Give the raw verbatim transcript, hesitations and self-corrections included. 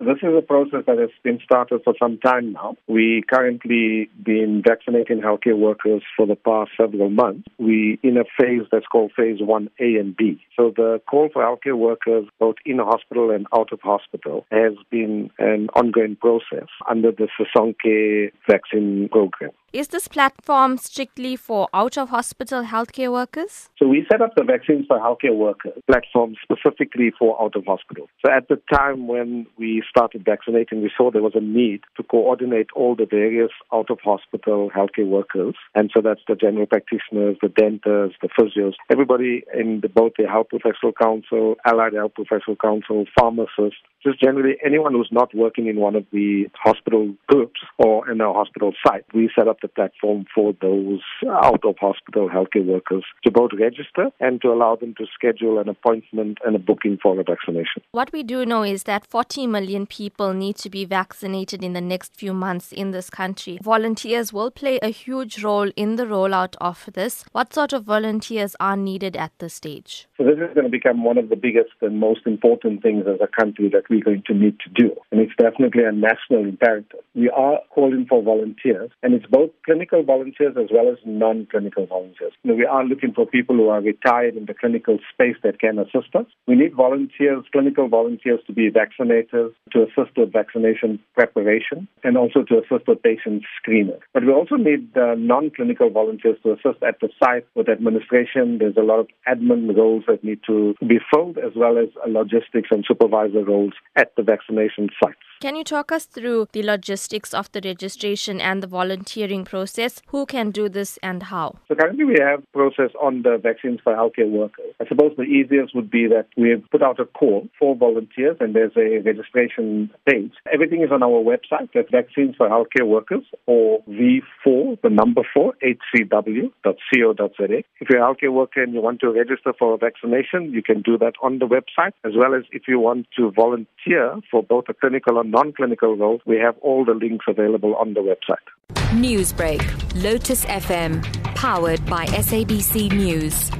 This is a process that has been started for some time now. We currently been vaccinating healthcare workers for the past several months. We in a phase that's called phase one A and B. So the call for healthcare workers, both in hospital and out of hospital, has been an ongoing process under the Sisonke vaccine program. Is this platform strictly for out of hospital healthcare workers? So we set up the Vaccines for Healthcare Workers platform specifically for out of hospital. So at the time when we started vaccinating, we saw there was a need to coordinate all the various out-of-hospital healthcare workers. And so that's the general practitioners, the dentists, the physios, everybody in the, both the Health Professional Council, Allied Health Professional Council, pharmacists, just generally anyone who's not working in one of the hospital groups or in a hospital site. We set up the platform for those out-of-hospital healthcare workers to both register and to allow them to schedule an appointment and a booking for a vaccination. What we do know is that forty million people need to be vaccinated in the next few months in this country. Volunteers will play a huge role in the rollout of this. What sort of volunteers are needed at this stage? So this is going to become one of the biggest and most important things as a country that we're going to need to do. And it's definitely a national imperative. We are calling for volunteers, and it's both clinical volunteers as well as non-clinical volunteers. You know, we are looking for people who are retired in the clinical space that can assist us. We need volunteers, clinical volunteers, to be vaccinators, to assist with vaccination preparation, and also to assist with patient screening. But we also need uh, non-clinical volunteers to assist at the site with administration. There's a lot of admin roles that need to be filled, as well as logistics and supervisor roles at the vaccination sites. Can you talk us through the logistics of the registration and the volunteering process? Who can do this and how? So currently we have a process on the Vaccines for Healthcare Workers. I suppose the easiest would be that we have put out a call for volunteers, and there's a registration page. Everything is on our website at Vaccines for Healthcare Workers, or V four, the number four, H C W dot co dot z a. If you're a healthcare worker and you want to register for a vaccination, you can do that on the website, as well as if you want to volunteer for both a clinical and non-clinical roles. We have all the links available on the website. Newsbreak, Lotus F M, powered by S A B C News.